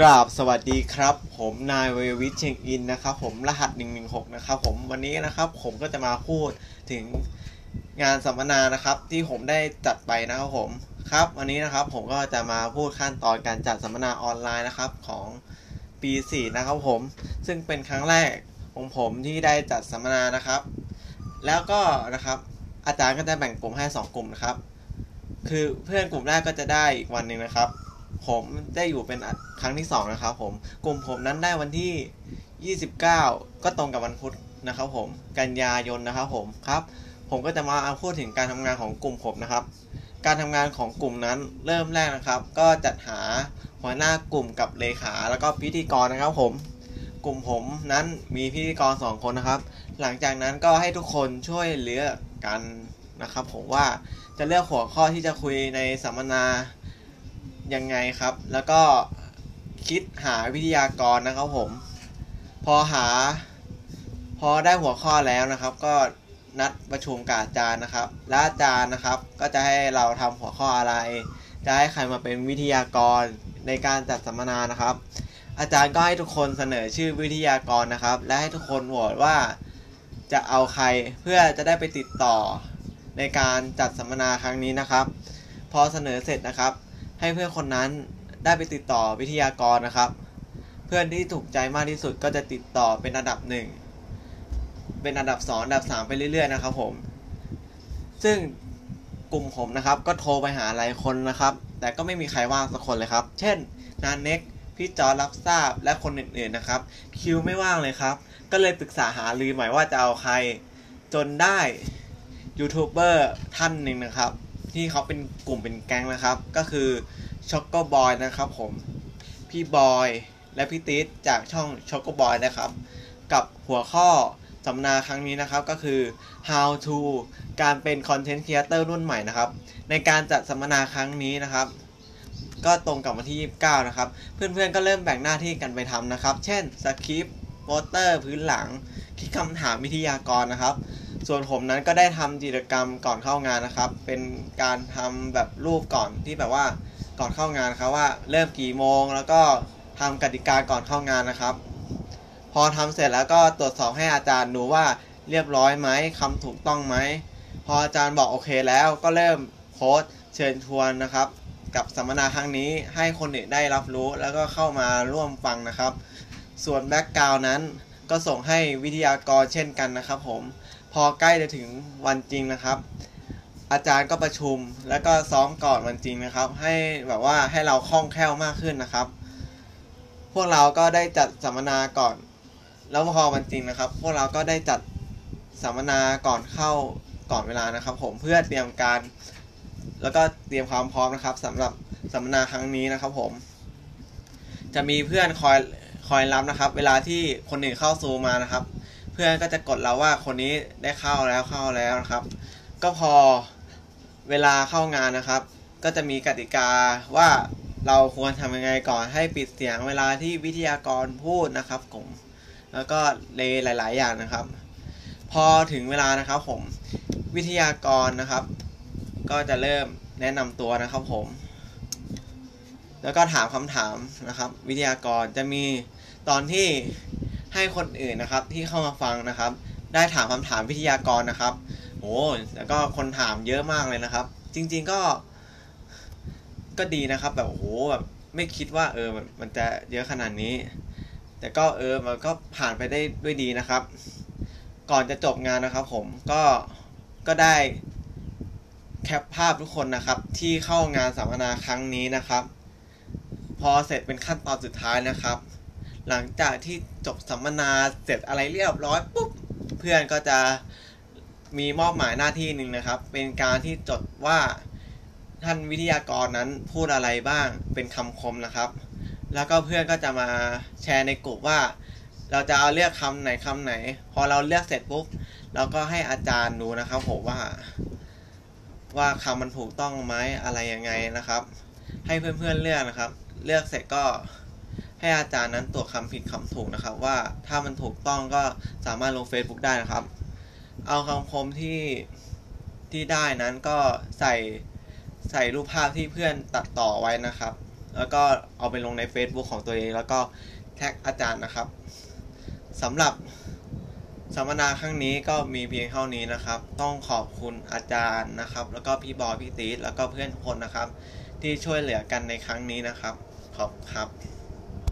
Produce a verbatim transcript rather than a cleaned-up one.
กราบสวัสดีครับผมนายเววิทเชงอินนะครับผมรหัสหนึ่งหนึ่งหกนะครับผมวันนี้นะครับผมก็จะมาพูดถึงงานสัมมนานะครับที่ผมได้จัดไปนะครับผมครับวันนี้นะครับผมก็จะมาพูดขั้นตอนการจัดสัมมนาออนไลน์นะครับของปีสี่นะครับผมซึ่งเป็นครั้งแรกของผมที่ได้จัดสัมมนานะครับแล้วก็นะครับอาจารย์ก็จะแบ่งกลุ่มให้สองกลุ่มนะครับคือเพื่อนกลุ่มแรกก็จะได้อีกวันหนึ่งนะครับผมได้อยู่เป็นครั้งที่สองนะครับผมกลุ่มผมนั้นได้วันที่ยี่สิบเก้าก็ตรงกับวันพุธนะครับผมกันยายนนะครับผมครับผมก็จะมาพูดถึงการทำงานของกลุ่มผมนะครับการทำงานของกลุ่มนั้นเริ่มแรกนะครับก็จัดหาหัวหน้ากลุ่มกับเลขาแล้วก็พิธีกรนะครับผมกลุ่มผมนั้นมีพิธีกรสองคนนะครับหลังจากนั้นก็ให้ทุกคนช่วยเลือกกันนะครับผมว่าจะเลือกหัวข้อที่จะคุยในสัมมนายังไงครับแล้วก็คิดหาวิทยากรนะครับผมพอหาพอได้หัวข้อแล้วนะครับก็นัดประชุมกับอาจารย์นะครับและอาจารย์นะครับก็จะให้เราทำหัวข้ออะไรจะให้ใครมาเป็นวิทยากรในการจัดสัมมนานะครับอาจารย์ก็ให้ทุกคนเสนอชื่อวิทยากรนะครับและให้ทุกคนโหวตว่าจะเอาใครเพื่อจะได้ไปติดต่อในการจัดสัมมนาครั้งนี้นะครับพอเสนอเสร็จนะครับให้เพื่อนคนนั้นได้ไปติดต่อวิทยากรนะครับเพื่อนที่ถูกใจมากที่สุดก็จะติดต่อเป็นอันดับหนึ่งเป็นอันดับสองอันดับสามไปเรื่อยๆนะครับผมซึ่งกลุ่มผมนะครับก็โทรไปหาหลายคนนะครับแต่ก็ไม่มีใครว่างสักคนเลยครับเช่นนานเน็กพี่จอรับทราบและคนอื่นๆนะครับคิวไม่ว่างเลยครับก็เลยปรึกษาหารือใหม่ว่าจะเอาใครจนได้ยูทูบเบอร์ท่านหนึ่งนะครับที่เขาเป็นกลุ่มเป็นแก๊งนะครับก็คือช็อกโกบอยนะครับผมพี่บอยและพี่ติ๊ดจากช่องช็อกโกบอยนะครับกับหัวข้อสัมมนาครั้งนี้นะครับก็คือ how to การเป็นคอนเทนต์ครีเอเตอร์รุ่นใหม่นะครับในการจัดสัมมนาครั้งนี้นะครับก็ตรงกับวันที่ยี่สิบเก้านะครับเพื่อนๆก็เริ่มแบ่งหน้าที่กันไปทำนะครับเช่นสคริปต์โปสเตอร์พื้นหลังคิดคำถามวิทยากรนะครับส่วนผมนั้นก็ได้ทำกิจกรรมก่อนเข้างานนะครับเป็นการทำแบบรูปก่อนที่แบบว่าก่อนเข้างานครับว่าเริ่มกี่โมงแล้วก็ทำกติกาก่อนเข้างานนะครับพอทำเสร็จแล้วก็ตรวจสอบให้อาจารย์ดูว่าเรียบร้อยไหมคำถูกต้องไหมพออาจารย์บอกโอเคแล้วก็เริ่มโพสต์เชิญชวนนะครับกับสัมมนาครั้งนี้ให้คนอื่นได้รับรู้แล้วก็เข้ามาร่วมฟังนะครับส่วนแบ็กกราวด์นั้นก็ส่งให้วิทยากรเช่นกันนะครับผมพอใกล้จะถึงวันจริงนะครับอาจารย์ก็ประชุมแล้วก็ซ้อมก่อนวันจริงนะครับให้แบบว่าให้เราคล่องแคล่วมากขึ้นนะครับพวกเราก็ได้จัดสัมมนาก่อนแล้วพอวันจริงนะครับพวกเราก็ได้จัดสัมมนาก่อนเข้าก่อนเวลานะครับผมเพื่อเตรียมการแล้วก็เตรียมความพร้อมนะครับสำหรับสัมมนาครั้งนี้นะครับผมจะมีเพื่อนคอยคอยรับนะครับเวลาที่คนอื่นเข้าซูมมานะครับเพื่อนก็จะกดเราว่าคนนี้ได้เข้าแล้วเข้าแล้วนะครับก็พอเวลาเข้างานนะครับก็จะมีกติกาว่าเราควรทำยังไงก่อนให้ปิดเสียงเวลาที่วิทยากรพูดนะครับผมแล้วก็เลยหลายๆอย่างนะครับพอถึงเวลานะครับผมวิทยากรนะครับก็จะเริ่มแนะนำตัวนะครับผมแล้วก็ถามคำถามนะครับวิทยากรจะมีตอนที่ให้คนอื่นนะครับที่เข้ามาฟังนะครับได้ถามคำถามวิทยากรนะครับโอ้แล้วก็คนถามเยอะมากเลยนะครับจริงๆก็ก็ดีนะครับแบบโอ้โหแบบไม่คิดว่าเออมันมันจะเยอะขนาดนี้แต่ก็เออมันก็ผ่านไปได้ด้วยดีนะครับก่อนจะจบงานนะครับผมก็ก็ได้แคปภาพทุกคนนะครับที่เข้างานสัมมนาครั้งนี้นะครับพอเสร็จเป็นขั้นตอนสุดท้ายนะครับหลังจากที่จบสัมมนาเสร็จอะไรเรียบร้อยปุ๊บเพื่อนก็จะมีมอบหมายหน้าที่หนึ่งนะครับเป็นการที่จดว่าท่านวิทยากรนั้นพูดอะไรบ้างเป็นคำคมนะครับแล้วก็เพื่อนก็จะมาแชร์ในกลุ่มว่าเราจะเอาเลือกคำไหนคำไหนพอเราเลือกเสร็จปุ๊บเราก็ให้อาจารย์ดูนะครับผมว่าว่าคำมันถูกต้องไหมอะไรยังไงนะครับให้เพื่อนๆเลือกนะครับเลือกเสร็จก็ให้อาจารย์นั้นตรวจคำผิดคำถูกนะครับว่าถ้ามันถูกต้องก็สามารถลง Facebook ได้นะครับเอาคำคมที่ที่ได้นั้นก็ใส่ใส่รูปภาพที่เพื่อนตัดต่อไว้นะครับ แล้วก็เอาไปลงใน Facebook ของตัวเองแล้วก็แท็กอาจารย์นะครับสำหรับสัมมนาครั้งนี้ก็มีเพียงเท่านี้นะครับต้องขอบคุณอาจารย์นะครับแล้วก็พี่บอยพี่ตี๊ดแล้วก็เพื่อนทุกคนนะครับที่ช่วยเหลือกันในครั้งนี้นะครับขอบคุณครับ